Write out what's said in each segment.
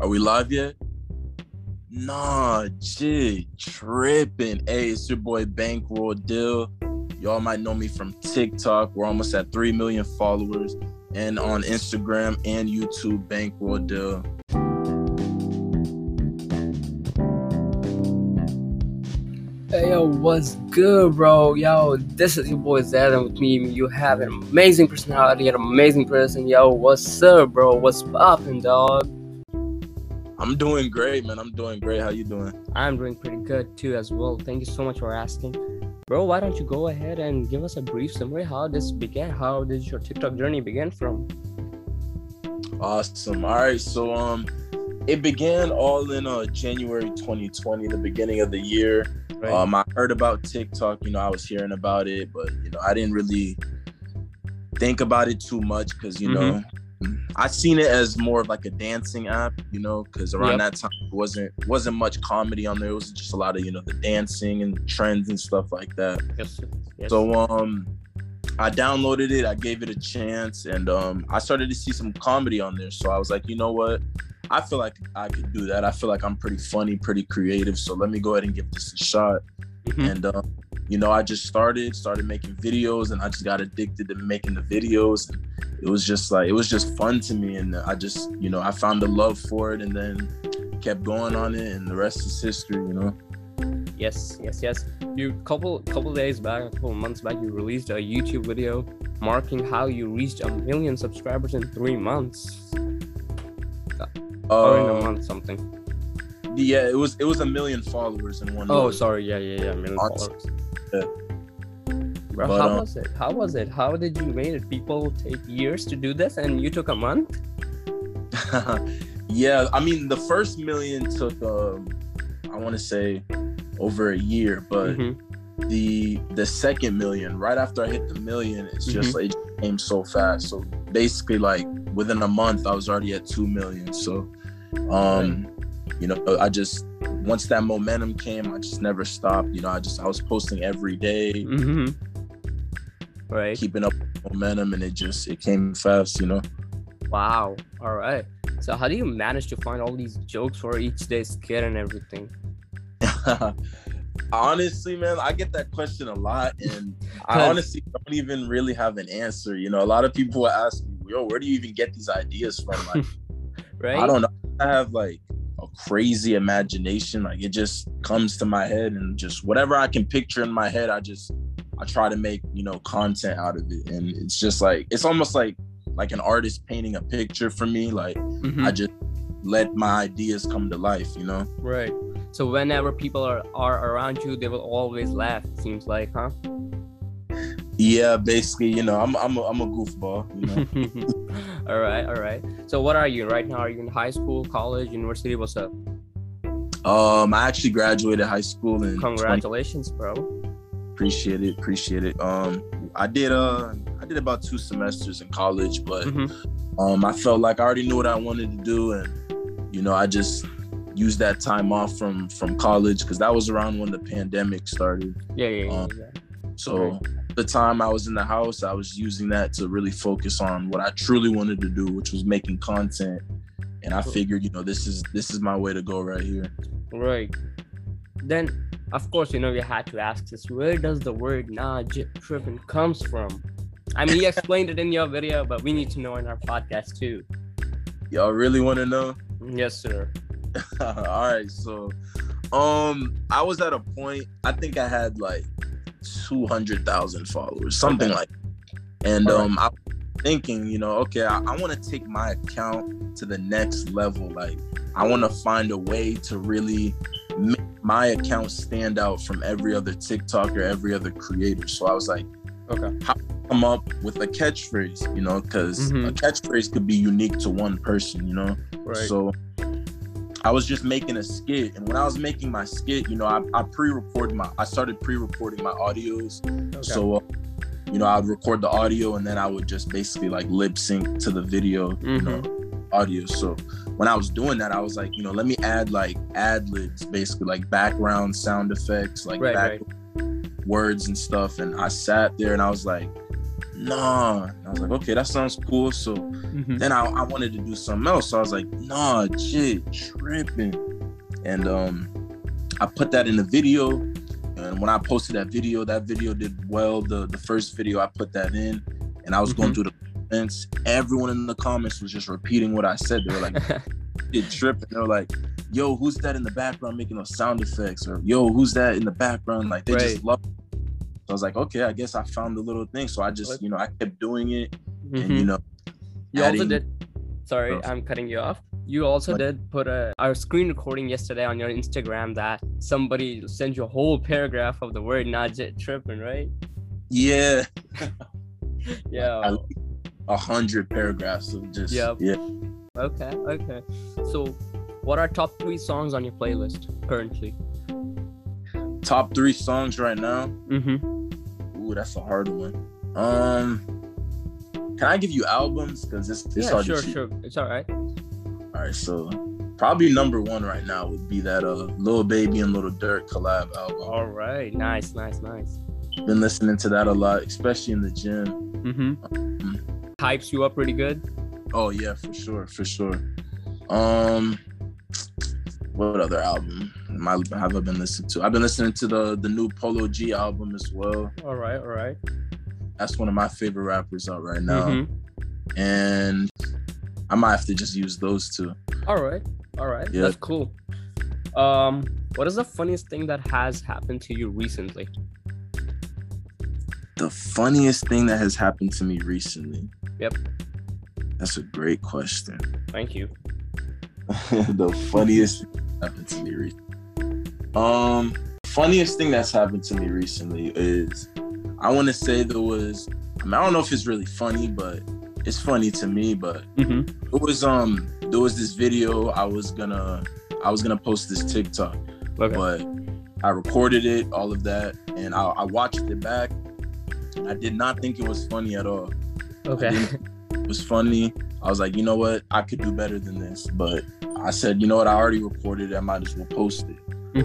Are we live yet? Nah Jit Trippin. Hey, it's your boy Bankroll Dyl. Y'all might know me from TikTok. We're almost at 3 million followers. And on Instagram and YouTube, Bankroll Dyl. Hey, yo, what's good, bro? Yo, this is your boy Zelda with me. You have an amazing personality, an amazing person. Yo, what's up, bro? What's poppin', dog? I'm doing great, man. I'm doing great. How you doing? I'm doing pretty good, too, as well. Thank you so much for asking. Bro, why don't you go ahead and give us a brief summary how this began? How did your TikTok journey begin from? Awesome. All right. So, it began all in January 2020, the beginning of the year. Right. I heard about TikTok. You know, I was hearing about it, but, you know, I didn't really think about it too much because, you know, I seen it as more of like a dancing app, you know, because around that time it wasn't much comedy on there. It was just a lot of, you know, the dancing and trends and stuff like that. Yes. So I downloaded it, I gave it a chance, and I started to see some comedy on there. So I was like, you know what? I feel like I could do that. I feel like I'm pretty funny, pretty creative. So let me go ahead and give this a shot. And you know, I just started making videos, and I just got addicted to making the videos. It was just like, it was just fun to me. And I just, you know, I found the love for it and then kept going on it, and the rest is history, you know? Yes. You couple days back, a couple months back, you released a YouTube video marking how you reached 1 million subscribers in 3 months. Or in a month, something. Yeah, it was 1 million followers in 1 month. Oh, sorry. Yeah. 1 million followers. Yeah. Bro, but, how was it? How did you make it? People take years to do this, and you took a month? Yeah, I mean, the first 1 million took, I want to say, over a year. But the second 1 million, right after I hit the 1 million, it's just like, it came so fast. So basically, like, within a month, I was already at 2 million. So, you know, I just, once that momentum came, I just never stopped. You know, I was posting every day, right, keeping up with momentum, and it came fast, you know? Wow. All right. So how do you manage to find all these jokes for each day's skit and everything? Honestly, man, I get that question a lot, and I honestly don't even really have an answer. You know, a lot of people will ask me, yo, where do you even get these ideas from? Like, right? I don't know. I have, like, a crazy imagination. Like, it just comes to my head, and just whatever I can picture in my head, I try to make, you know, content out of it. And it's just like, it's almost like an artist painting a picture for me. Like, I just let my ideas come to life, you know? Right. So whenever people are around you, they will always laugh, it seems like, huh? Yeah, basically, you know, I'm a goofball, you know? All right. So what are you right now? Are you in high school, college, university? What's up? I actually graduated high school in Congratulations, bro. Appreciate it. I did about 2 semesters in college, but I felt like I already knew what I wanted to do, and, you know, I just used that time off from college, because that was around when the pandemic started. Yeah. So the time I was in the house, I was using that to really focus on what I truly wanted to do, which was making content. And I figured, you know, this is my way to go right here. Right. Then, of course, you know, you had to ask this, where does the word Nah Jit Trippin comes from? I mean, you explained it in your video, but we need to know in our podcast too. Y'all really want to know? Yes, sir. All right. So, I was at a point, I think I had like 200,000 followers, something like that. And I was thinking, you know, okay, I want to take my account to the next level. Like, I want to find a way to really make my account stand out from every other TikToker, every other creator. So I was like, okay, how do I come up with a catchphrase, you know, because a catchphrase could be unique to one person, you know? Right. So I was just making a skit, and when I was making my skit, you know, I started pre-recording my audios. Okay. So, you know, I'd record the audio, and then I would just basically like lip sync to the video, you know, audio. So when I was doing that, I was like, you know, let me add like ad libs, basically like background sound effects, like words and stuff. And I sat there and I was like, nah. I was like, okay, that sounds cool. So then I wanted to do something else. So I was like, Nah Jit Trippin. And I put that in the video. And when I posted that video did well. The first video I put that in, and I was going through the comments. Everyone in the comments was just repeating what I said. They were like, Jit Trippin. They were like, yo, who's that in the background making those sound effects? Or yo, who's that in the background? Like, they just love it. So I was like, okay, I guess I found a little thing. So I just, you know, I kept doing it. And, you know, you also did, sorry, I'm cutting you off. You also did put our screen recording yesterday on your Instagram that somebody sent you a whole paragraph of the word Nah Jit Trippin, right? Yeah. Yeah. 100 paragraphs of just, yeah. Okay. So what are top 3 songs on your playlist currently? Top 3 songs right now? Ooh, that's a hard one. Can I give you albums? Because it's hard. Sure. It's all right. All right, so probably number 1 right now would be that Lil Baby and Lil Durk collab album. All right, nice. Been listening to that a lot, especially in the gym. Hypes you up pretty good? Oh, yeah, for sure. What other album have I been listening to? I've been listening to the new Polo G album as well. All right. That's one of my favorite rappers out right now. And I might have to just use those 2. All right. Yeah. That's cool. What is the funniest thing that has happened to you recently? The funniest thing that has happened to me recently? Yep. That's a great question. Thank you. The funniest thing that's happened to me recently. Funniest thing that's happened to me recently is, I want to say there was, I don't know if it's really funny, but it's funny to me. But it was there was this video I was gonna post this TikTok, but I recorded it, all of that, and I watched it back. And I did not think it was funny at all. It was funny. I was like, you know what? I could do better than this. But I said, you know what? I already recorded it. I might as well post it.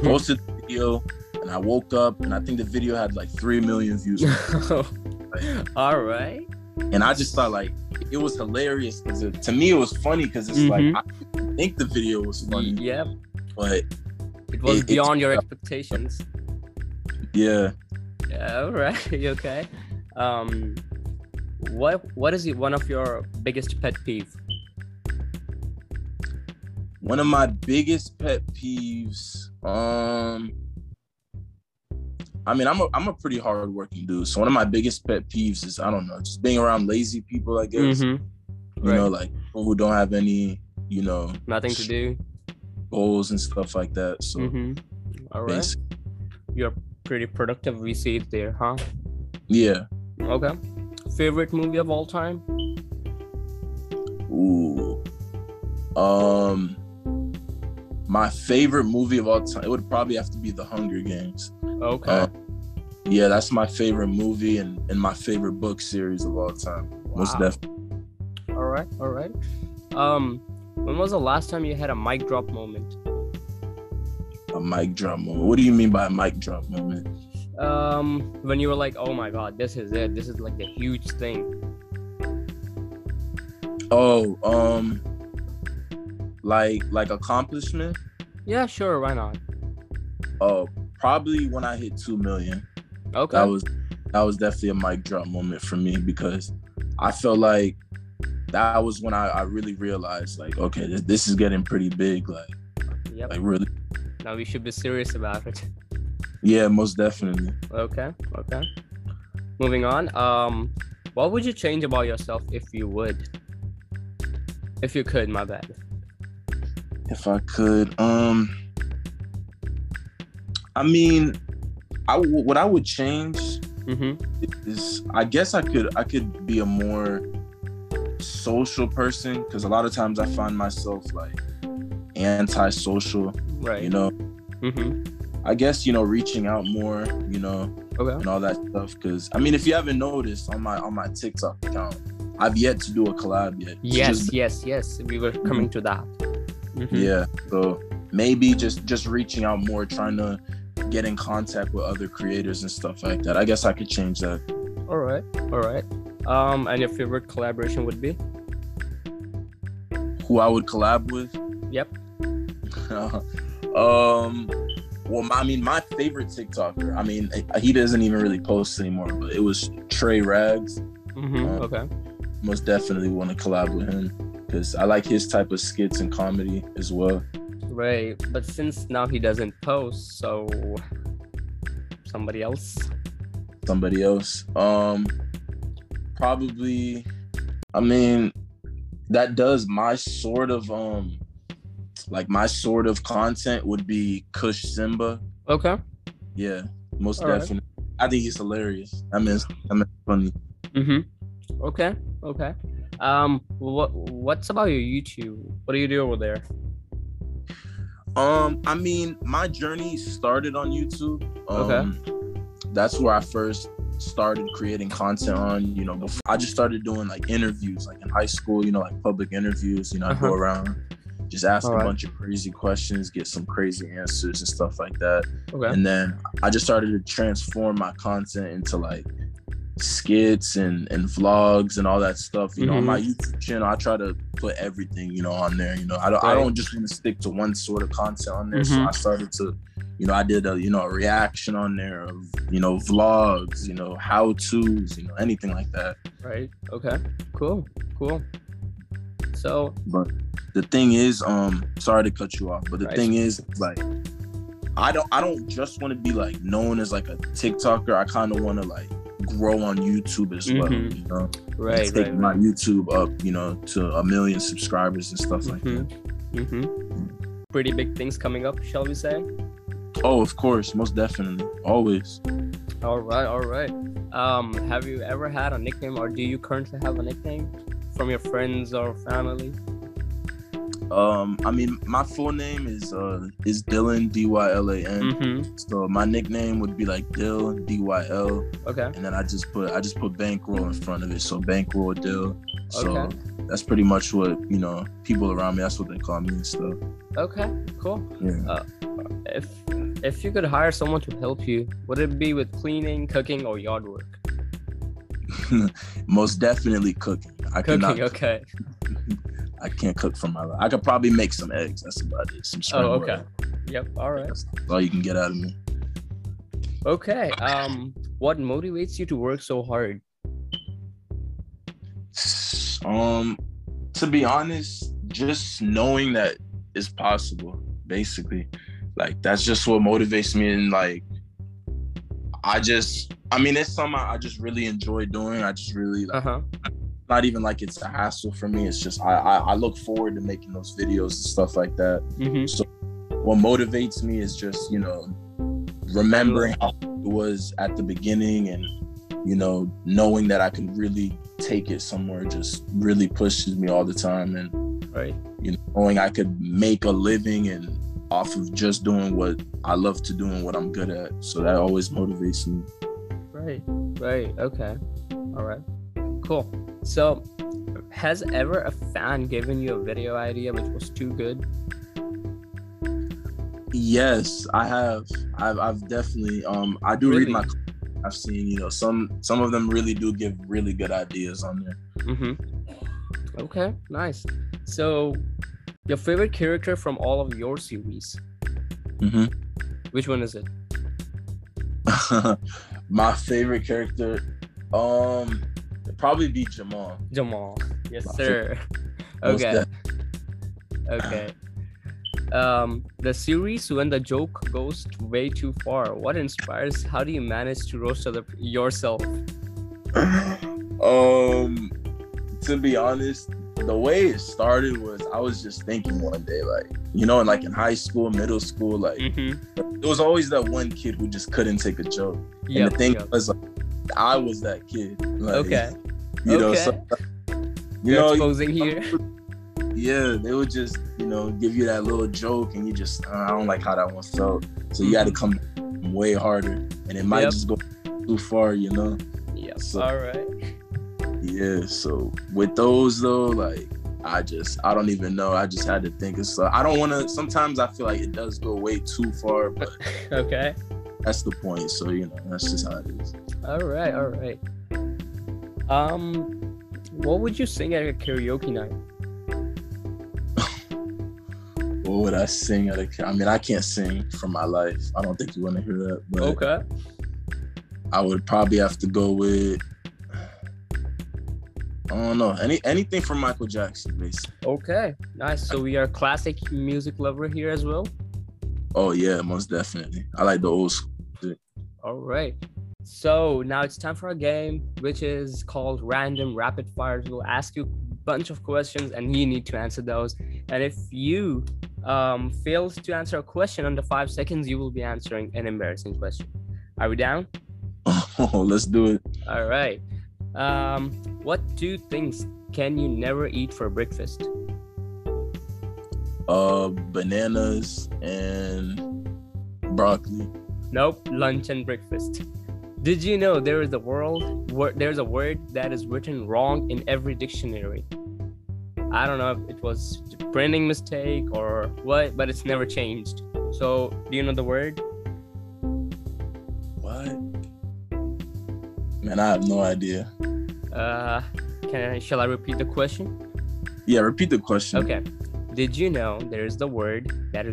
Posted the video, and I woke up, and I think the video had like 3 million views. All right. And I just thought, like, it was hilarious. Because to me, it was funny because it's like, I didn't think the video was funny. Yep. But it was beyond your expectations. Yeah. All right. Okay. What is one of your biggest pet peeves? One of my biggest pet peeves, I mean, I'm a pretty hardworking dude. So one of my biggest pet peeves is, I don't know, just being around lazy people, I guess. You know, like people who don't have any, you know, nothing to do, goals and stuff like that. So all right, basically. You're pretty productive. We see it there, huh? Yeah. Okay. Favorite movie of all time? Ooh. My favorite movie of all time, it would probably have to be The Hunger Games. Okay. Yeah, that's my favorite movie and my favorite book series of all time. Wow. Most definitely. All right. When was the last time you had a mic drop moment? A mic drop moment? What do you mean by a mic drop moment? When you were like, oh my god, this is it, this is like the huge thing. Like accomplishment? Yeah, sure, why not? Probably when I hit 2 million. Okay. That was definitely a mic drop moment for me, because I felt like that was when I really realized, like, okay, this is getting pretty big, like, like really. Now we should be serious about it. Yeah, most definitely. Okay. Moving on. What would you change about yourself if you could, my bad. If I could, I mean, what I would change is, I guess I could be a more social person, because a lot of times I find myself like antisocial, right? You know. I guess, you know, reaching out more, you know, and all that stuff. Because, I mean, if you haven't noticed on my TikTok account, I've yet to do a collab yet. Yes. We were coming to that. Yeah. So maybe just reaching out more, trying to get in contact with other creators and stuff like that. I guess I could change that. All right. And your favorite collaboration would be? Who I would collab with? Yep. Well, my favorite TikToker, he doesn't even really post anymore, but it was Trey Rags. Mm-hmm, okay. Most definitely want to collab with him because I like his type of skits and comedy as well. Right, but since now he doesn't post, so somebody else. Probably, that does my sort of content would be Kush Simba. Okay. Yeah, most all definitely. Right. I think he's hilarious. I mean, funny. Mm-hmm. Okay. What's about your YouTube? What do you do over there? My journey started on YouTube. Okay. That's where I first started creating content on, before I just started doing interviews, in high school, public interviews, I go around, just ask a bunch of crazy questions, get some crazy answers and stuff like that. Okay. And then I just started to transform my content into skits and vlogs and all that stuff. On my YouTube channel, I try to put everything, on there. I don't just want to stick to one sort of content on there. Mm-hmm. So I started to, I did a, a reaction on there of, vlogs, how-tos, anything like that. Right. Okay. Cool. So, but the thing is, sorry to cut you off, but the thing is, I don't just want to be known as a TikToker. I kind of want to grow on YouTube as well, take my YouTube up, to 1 million subscribers and stuff like that. Mm-hmm. Mm-hmm. Pretty big things coming up, shall we say? Oh, of course, most definitely, always. All right. Have you ever had a nickname, or do you currently have a nickname from your friends or family? My full name is Dylan, Dylan. Mm-hmm. So my nickname would be Dyl, Dyl. Okay. And then I just put Bankroll in front of it, so Bankroll Dyl. So okay. That's pretty much what people around me, that's what they call me and stuff. Okay, cool. Yeah. If you could hire someone to help you, would it be with cleaning, cooking, or yard work? Most definitely cooking. Okay. I can't cook for my life. I could probably make some eggs. That's about it. Some spring roll. Okay. Yep. All right. That's all you can get out of me. Okay. What motivates you to work so hard? To be honest, just knowing that it's possible, basically. That's just what motivates me. And it's something I just really enjoy doing. I just really not even it's a hassle for me. It's just I look forward to making those videos and stuff like that. Mm-hmm. So what motivates me is just remembering how it was at the beginning, and knowing that I can really take it somewhere just really pushes me all the time. And knowing I could make a living and off of just doing what I love to do and what I'm good at, so that always motivates me. Right. Okay. All right. Cool. So, has ever a fan given you a video idea which was too good? Yes, I have. I've definitely. I do really? Read my. I've seen some of them really do give really good ideas on there. Mm-hmm. Okay. Nice. So, your favorite character from all of your series? Mm-hmm. Which one is it? My favorite character, it'd probably be Jamal. Yes, my sir. Okay. Okay. The series when the joke goes way too far. What inspires? How do you manage to roast yourself? To be honest, the way it started was I was just thinking one day, in high school, middle school, mm-hmm. There was always that one kid who just couldn't take a joke. Yeah. And the thing was, I was that kid. Okay. Exposing here. Yeah, they would just, give you that little joke, and you just, I don't like how that one felt. So you got to come way harder, and it might just go too far, Yeah. So, all right. Yeah, so with those though, I don't even know. I just had to think of stuff. I don't want to. Sometimes I feel it does go way too far, but okay, that's the point. So that's just how it is. All right. What would you sing at a karaoke night? What would I sing at a... I mean, I can't sing for my life. I don't think you want to hear that. But okay. I would probably have to go with... I don't know. Anything from Michael Jackson, basically. Okay. Nice. So we are classic music lover here as well? Oh, yeah. Most definitely. I like the old school shit. All right. So now it's time for our game, which is called Random Rapid Fires. We'll ask you a bunch of questions, and you need to answer those. And if you fail to answer a question under 5 seconds, you will be answering an embarrassing question. Are we down? Oh, let's do it. All right. What two things can you never eat for breakfast? Bananas and broccoli. Nope, lunch and breakfast. Did you know there's a word that is written wrong in every dictionary? I don't know if it was a printing mistake or what, but it's never changed. So, do you know the word? What? Man, I have no idea. Shall I repeat the question? Yeah, repeat the question. Okay. Did you know there is the word that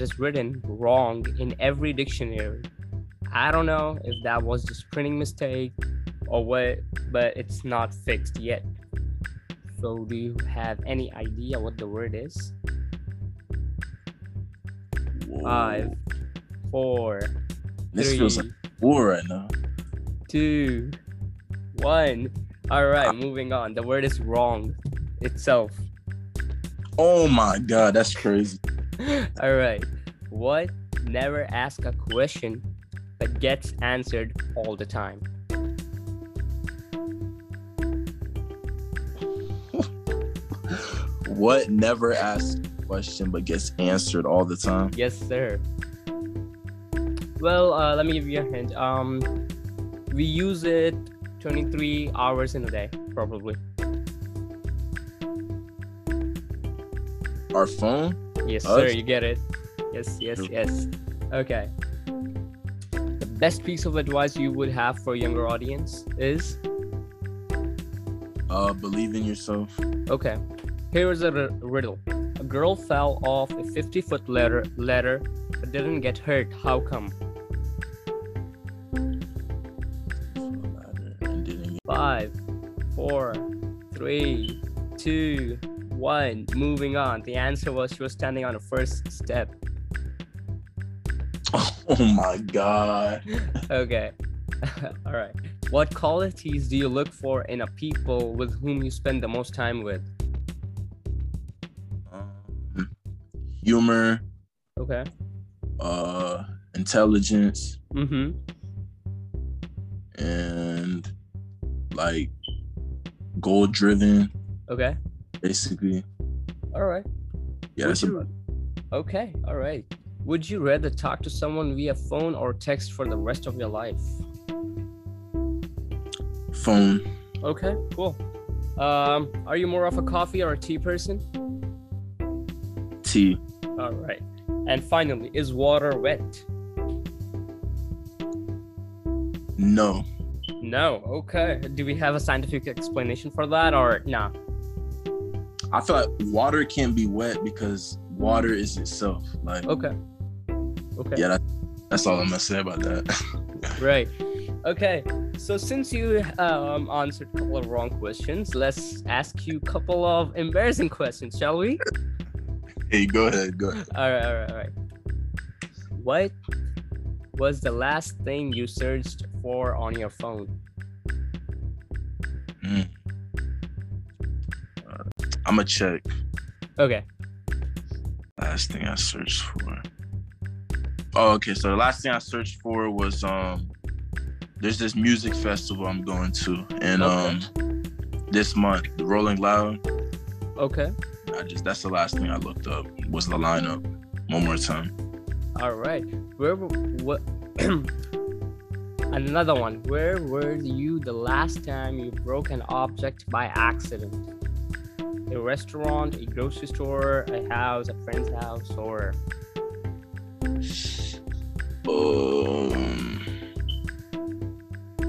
is written wrong in every dictionary? I don't know if that was just printing mistake or what, but it's not fixed yet. So do you have any idea what the word is? Whoa. 5, 4, this 3. Feels like war right now. 2, 1. All right, moving on. The word is wrong itself. Oh my God, that's crazy. All right. What never ask a question but gets answered all the time? What never asked a question but gets answered all the time? Yes, sir. Well, let me give you a hint. We use it 23 hours in a day, probably. Our phone? Yes, sir, you get it. Yes. Okay. The best piece of advice you would have for a younger audience is? Believe in yourself. Okay. Here is a riddle. A girl fell off a 50-foot ladder but didn't get hurt. How come? 5, 4, 3, 2, 1. Moving on. The answer was she was standing on the first step. Oh my God. Okay. All right. What qualities do you look for in a people with whom you spend the most time with? Humor. Okay. Intelligence. Mm-hmm. And like goal driven. Okay. Basically. All right. Yeah. Okay. All right. Would you rather talk to someone via phone or text for the rest of your life? Phone. Okay. Cool. Are you more of a coffee or a tea person? Tea. All right. And finally, is water wet? No. No. Okay. Do we have a scientific explanation for that or no? I thought water can't be wet because water is itself. Like okay. Yeah, that's all I'm gonna say about that. Right. Okay. So since you answered a couple of wrong questions, let's ask you a couple of embarrassing questions, shall we? Hey, go ahead. All right. What was the last thing you searched for on your phone? I'm gonna check. Okay. Last thing I searched for. Oh, okay. So the last thing I searched for was there's this music festival I'm going to, and this month, the Rolling Loud. Okay. That's the last thing I looked up was the lineup. One more time. All right. Another one. Where were you the last time you broke an object by accident? A restaurant, a grocery store, a house, a friend's house, or...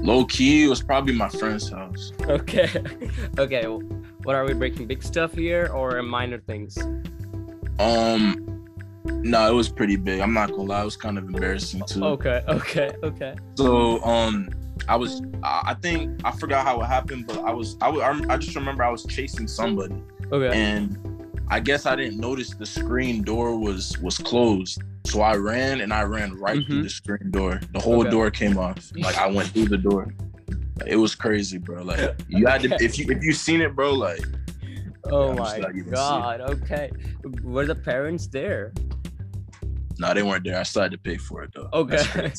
Low key, it was probably my friend's house. Okay. Okay. Well, what are we breaking? Big stuff here or minor things? No, it was pretty big. I'm not gonna lie. It was kind of embarrassing too. Okay. So, I forgot how it happened, but I just remember I was chasing somebody. Okay. And I guess I didn't notice the screen door was closed. So I ran right through the screen door. The whole door came off. Like, I went through the door. Like, it was crazy, bro. Like, you had to, if you seen it, bro, like, oh my God. Okay. Were the parents there? No, they weren't there. I still had to pay for it though. Okay.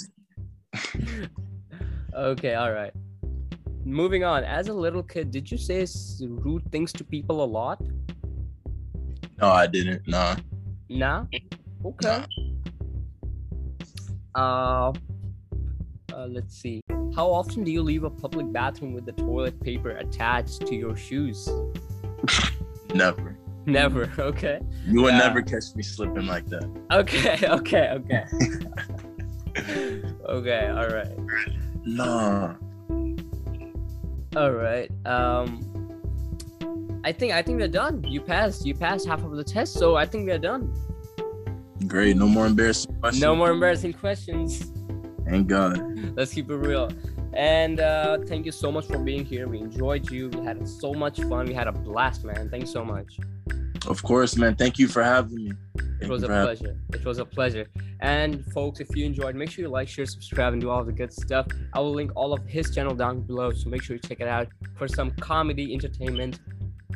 Okay. All right. Moving on. As a little kid, did you say rude things to people a lot? No, I didn't. Nah? Okay. Let's see. How often do you leave a public bathroom with the toilet paper attached to your shoes? Never. Okay. You will never catch me slipping like that. Okay. Okay. All right. Nah. All right. I think we're done. You passed half of the test, so I think we're done. Great. No more embarrassing questions. Thank God. Let's keep it real. And thank you so much for being here. We enjoyed you. We had so much fun. We had a blast, man. Thanks so much. Of course, man. Thank you for having me. It was a pleasure. And folks, if you enjoyed, make sure you like, share, subscribe, and do all the good stuff. I will link all of his channel down below, so make sure you check it out for some comedy entertainment.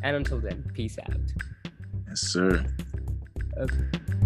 And until then, peace out. Yes, sir. Okay.